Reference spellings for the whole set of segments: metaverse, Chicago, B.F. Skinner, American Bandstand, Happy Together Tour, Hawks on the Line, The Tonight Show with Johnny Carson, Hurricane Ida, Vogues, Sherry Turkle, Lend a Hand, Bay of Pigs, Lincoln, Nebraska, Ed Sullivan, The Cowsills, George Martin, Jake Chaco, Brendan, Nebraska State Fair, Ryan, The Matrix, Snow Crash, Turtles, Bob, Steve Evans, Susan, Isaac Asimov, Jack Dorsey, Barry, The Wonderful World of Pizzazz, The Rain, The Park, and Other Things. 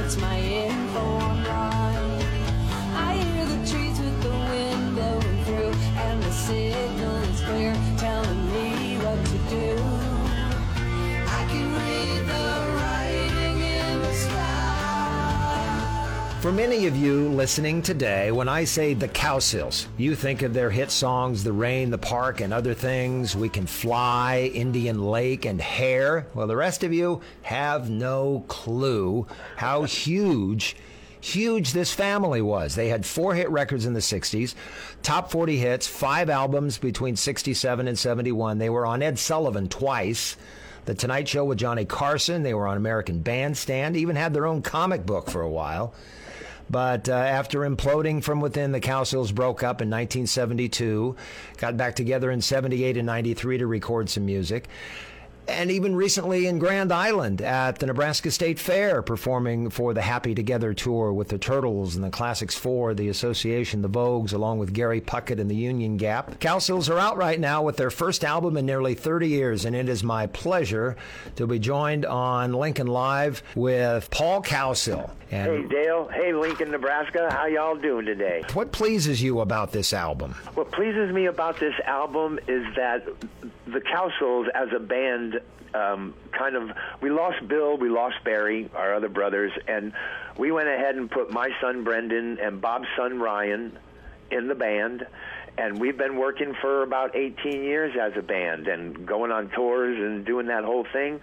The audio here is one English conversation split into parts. It's my info on Ryan. I hear the trees with the wind blowing through, and the signal is clear, telling me what to do. I can read the writing in the sky. For many of you listening today, when I say the Cowsills, you think of their hit songs, The Rain, The Park, and Other Things, We Can Fly, Indian Lake, and Hair. Well, the rest of you have no clue how huge this family was. They had 4 hit records in the 60s, top 40 hits, 5 albums between 67 and 71. They were on Ed Sullivan twice, The Tonight Show with Johnny Carson. They were on American Bandstand, even had their own comic book for a while. But after imploding from within, the Cowsills broke up in 1972, got back together in 78 and 93 to record some music. And even recently in Grand Island at the Nebraska State Fair, performing for the Happy Together Tour with the Turtles and the Classics 4, the Association, the Vogues, along with Gary Puckett and the Union Gap. Cowsills are out right now with their first album in nearly 30 years, and it is my pleasure to be joined on Lincoln Live with Paul Cowsill. Hey, Dale. Hey, Lincoln, Nebraska. How y'all doing today? What pleases you about this album? What pleases me about this album is that the Cowsills as a band, we lost Bill, we lost Barry, our other brothers, and we went ahead and put my son Brendan and Bob's son Ryan in the band, and we've been working for about 18 years as a band and going on tours and doing that whole thing.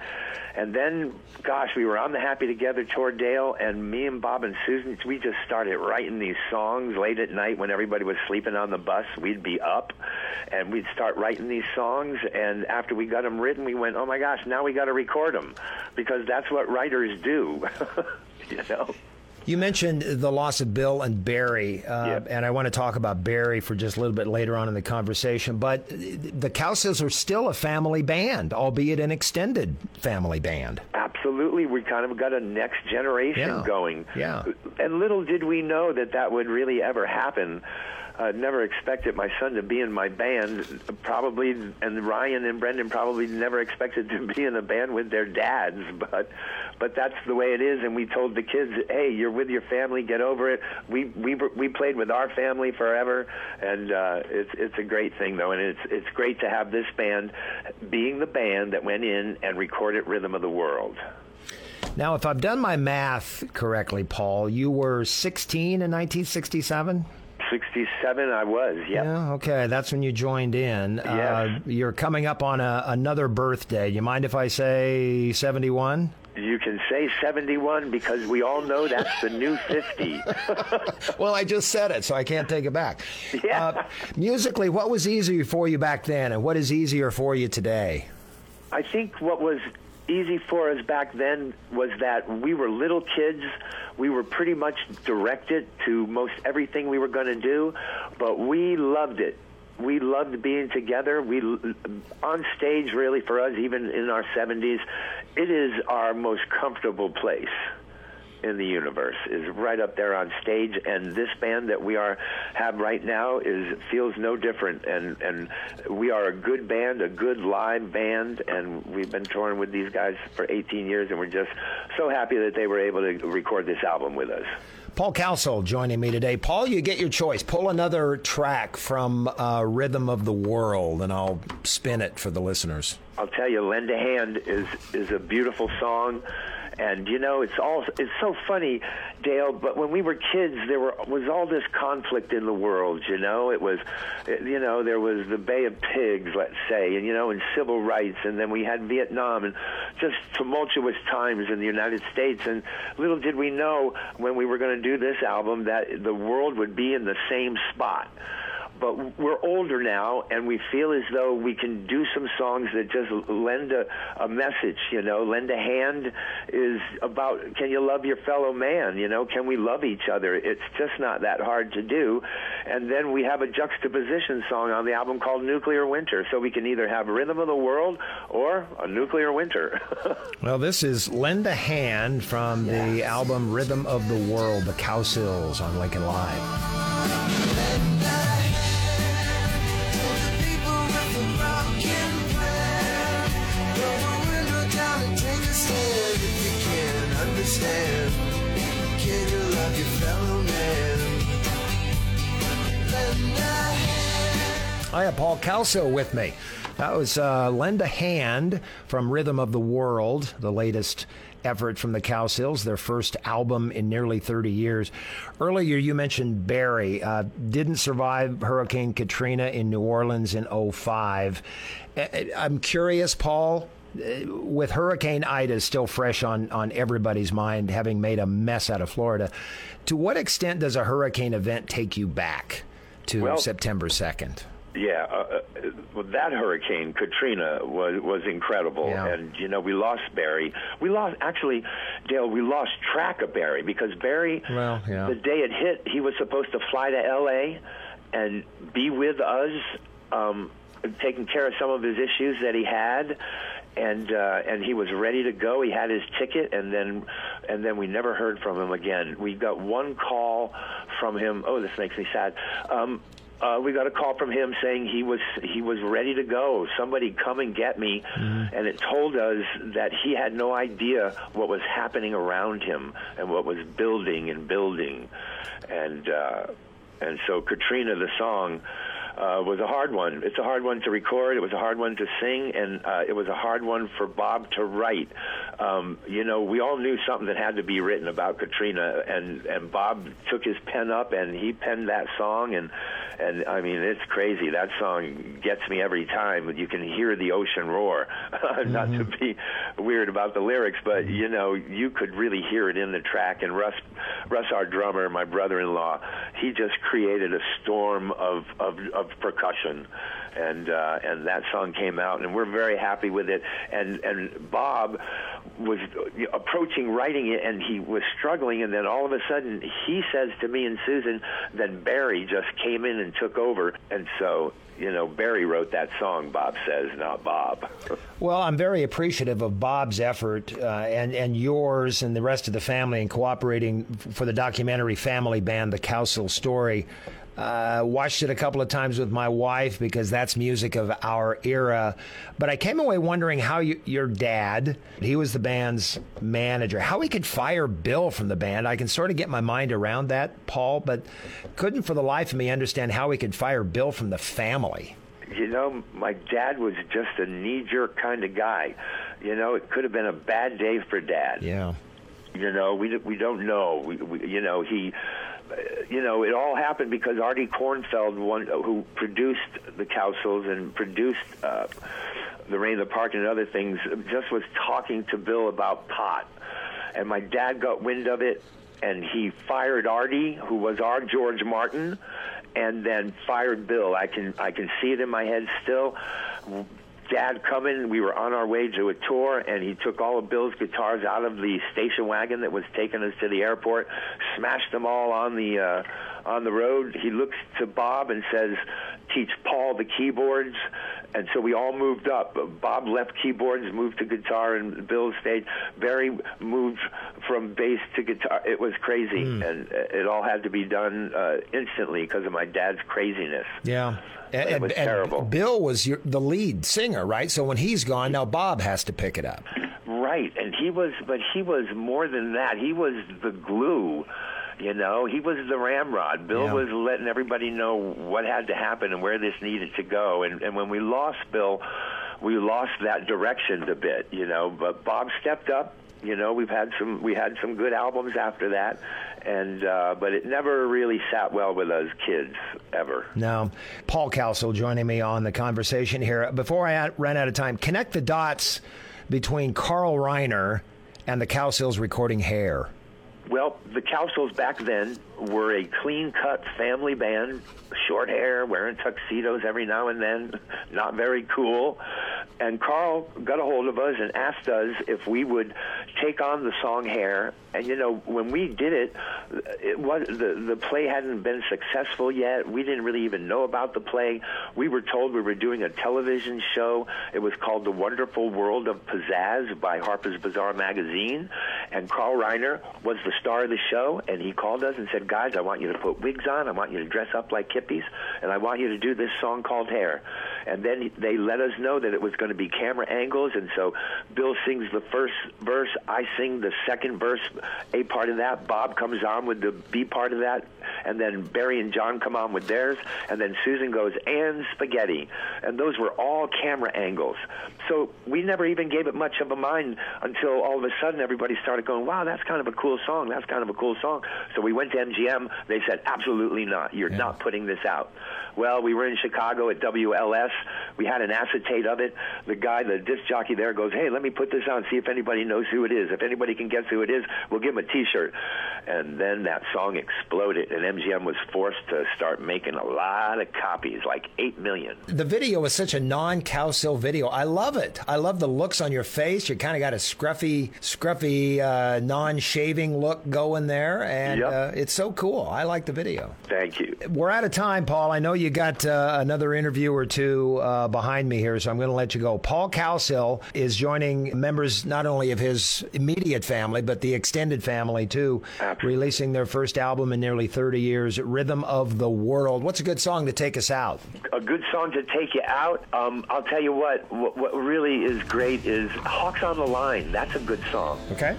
And then, gosh, we were on the Happy Together Tour, Dale, and me and Bob and Susan, we just started writing these songs late at night when everybody was sleeping on the bus. We'd be up, and we'd start writing these songs, and after we got them written, we went, oh, my gosh, now we got to record them, because that's what writers do, you know? You mentioned the loss of Bill and Barry, and I want to talk about Barry for just a little bit later on in the conversation, but the Cowsills are still a family band, albeit an extended family band. Absolutely. We kind of got a next generation going. Yeah. And little did we know that would really ever happen. I never expected my son to be in my band, probably, and Ryan and Brendan probably never expected to be in a band with their dads, but that's the way it is, and we told the kids, hey, you're with your family, get over it. We played with our family forever, and it's a great thing, though, and it's great to have this band being the band that went in and recorded Rhythm of the World. Now, if I've done my math correctly, Paul, you were 16 in 1967? 67, I was, yeah. Okay, that's when you joined in. Yes. You're coming up on another birthday. You mind if I say 71? You can say 71 because we all know that's the new 50. Well, I just said it, so I can't take it back. Yeah. Musically, what was easier for you back then, and what is easier for you today? I think what was easy for us back then was that we were little kids. We were pretty much directed to most everything we were going to do, but we loved it. We loved being together. We on stage, really, for us, even in our 70s, it is our most comfortable place in the universe, is right up there on stage, and this band that we have right now feels no different, and we are a good band, a good live band, and we've been touring with these guys for 18 years, and we're just so happy that they were able to record this album with us. Paul Cowsill joining me today. Paul, you get your choice. Pull another track from Rhythm of the World, and I'll spin it for the listeners. I'll tell you, Lend a Hand is a beautiful song. And, you know, it's so funny, Dale, but when we were kids, there was all this conflict in the world, you know. It was, you know, there was the Bay of Pigs, let's say, and, you know, and civil rights, and then we had Vietnam, and just tumultuous times in the United States. And little did we know when we were going to do this album that the world would be in the same spot. But we're older now, and we feel as though we can do some songs that just lend a message, you know. Lend a Hand is about, can you love your fellow man, you know? Can we love each other? It's just not that hard to do. And then we have a juxtaposition song on the album called Nuclear Winter, so we can either have Rhythm of the World or a Nuclear Winter. Well, this is Lend a Hand from the album Rhythm of the World, The Cowsills on Lincoln Live. Can you love your fellow man? I have Paul Cowsill with me. That was Lend a Hand from Rhythm of the World, the latest effort from the Cowsills, their first album in nearly 30 years. Earlier, you mentioned Barry. Didn't survive Hurricane Katrina in New Orleans in 2005. I'm curious, Paul, with Hurricane Ida still fresh on everybody's mind, having made a mess out of Florida, to what extent does a hurricane event take you back to September 2nd? Yeah, that hurricane, Katrina, was incredible. Yeah. And, you know, we lost Barry. Actually, Dale, we lost track of Barry because Barry, the day it hit, he was supposed to fly to L.A. and be with us, taking care of some of his issues that he had, and he was ready to go. He had his ticket, and then we never heard from him again. We got one call from him. Oh, this makes me sad. We got a call from him saying he was ready to go. Somebody come and get me, and it told us that he had no idea what was happening around him and what was building, and so Katrina, the song, was a hard one. It's a hard one to record. It was a hard one to sing, and it was a hard one for Bob to write. You know, we all knew something that had to be written about Katrina, and Bob took his pen up and he penned that song. And I mean, it's crazy. That song gets me every time. You can hear the ocean roar. Not to be weird about the lyrics, but you know, you could really hear it in the track. And Russ, our drummer, my brother-in-law, he just created a storm of percussion, and that song came out, and we're very happy with it. And Bob was approaching writing it, and he was struggling, and then all of a sudden he says to me and Susan, then Barry just came in and took over. And so, you know, Barry wrote that song, Bob says, not Bob. Well, I'm very appreciative of Bob's effort and yours and the rest of the family in cooperating for the documentary family band, The Cowsill Story. Watched it a couple of times with my wife because that's music of our era. But I came away wondering how your dad, he was the band's manager, how he could fire Bill from the band. I can sort of get my mind around that, Paul, but couldn't for the life of me understand how he could fire Bill from the family. You know, my dad was just a knee-jerk kind of guy. You know, it could have been a bad day for Dad. Yeah. You know, we don't know. We you know, he... You know, it all happened because Artie Kornfeld, who produced The Cowsills and produced The Rain, The Park, and Other Things, just was talking to Bill about pot. And my dad got wind of it, and he fired Artie, who was our George Martin, and then fired Bill. I can see it in my head still. Dad coming, we were on our way to a tour, and he took all of Bill's guitars out of the station wagon that was taking us to the airport, smashed them all on the road. He looks to Bob and says, teach Paul the keyboards. And so we all moved up. Bob left keyboards, moved to guitar, and Bill stayed. Barry moved from bass to guitar. It was crazy, and it all had to be done instantly because of my dad's craziness. Yeah. It was terrible. Bill was the lead singer, right? So when he's gone, now Bob has to pick it up. Right, and he was more than that. He was the glue, you know. He was the ramrod. Bill was letting everybody know what had to happen and where this needed to go. And when we lost Bill, we lost that direction a bit, you know. But Bob stepped up. You know, we had some good albums after that, but it never really sat well with us kids ever. Now, Paul Cowsill joining me on The Conversation here. Before I ran out of time, connect the dots between Carl Reiner and the Cowsills recording Hair. Well, the Cowsills back then were a clean-cut family band, short hair, wearing tuxedos every now and then, not very cool. And Carl got a hold of us and asked us if we would take on the song Hair. And, you know, when we did it, the play hadn't been successful yet. We didn't really even know about the play. We were told we were doing a television show. It was called The Wonderful World of Pizzazz by Harper's Bazaar magazine. And Carl Reiner was the star of the show, and he called us and said, guys, I want you to put wigs on, I want you to dress up like hippies, and I want you to do this song called Hair. And then they let us know that it was going to be camera angles, and so Bill sings the first verse, I sing the second verse, A part of that, Bob comes on with the B part of that, and then Barry and John come on with theirs, and then Susan goes, and spaghetti. And those were all camera angles. So we never even gave it much of a mind until all of a sudden everybody started going, wow, that's kind of a cool song, that's kind of a cool song. So we went to MGM, they said, absolutely not, you're not putting this out. Well, we were in Chicago at WLS, we had an acetate of it, the guy, the disc jockey there goes, hey, let me put this on, see if anybody knows who it is. If anybody can guess who it is, we'll give him a t-shirt. And then that song exploded, and MGM was forced to start making a lot of copies, like 8 million. The video was such a non-Cowsill video. I love it. I love the looks on your face. You kind of got a scruffy, non-shaving look going there, and it's so cool. I like the video. Thank you. We're out of time, Paul. I know you got another interview or two behind me here, so I'm going to let you go. Paul Cowsill is joining members not only of his immediate family, but the extended family, too, releasing their first album in nearly 30 years, Rhythm of the World. What's a good song to take us out? A good song to take you out? I'll tell you what really is great is Hawks on the Line. That's a good song. Okay.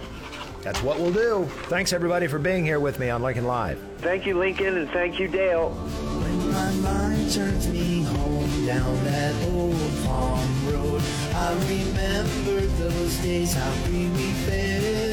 That's what we'll do. Thanks, everybody, for being here with me on Lincoln Live. Thank you, Lincoln, and thank you, Dale. When my mind turns me home down that old farm road, I remember those days, how we fed.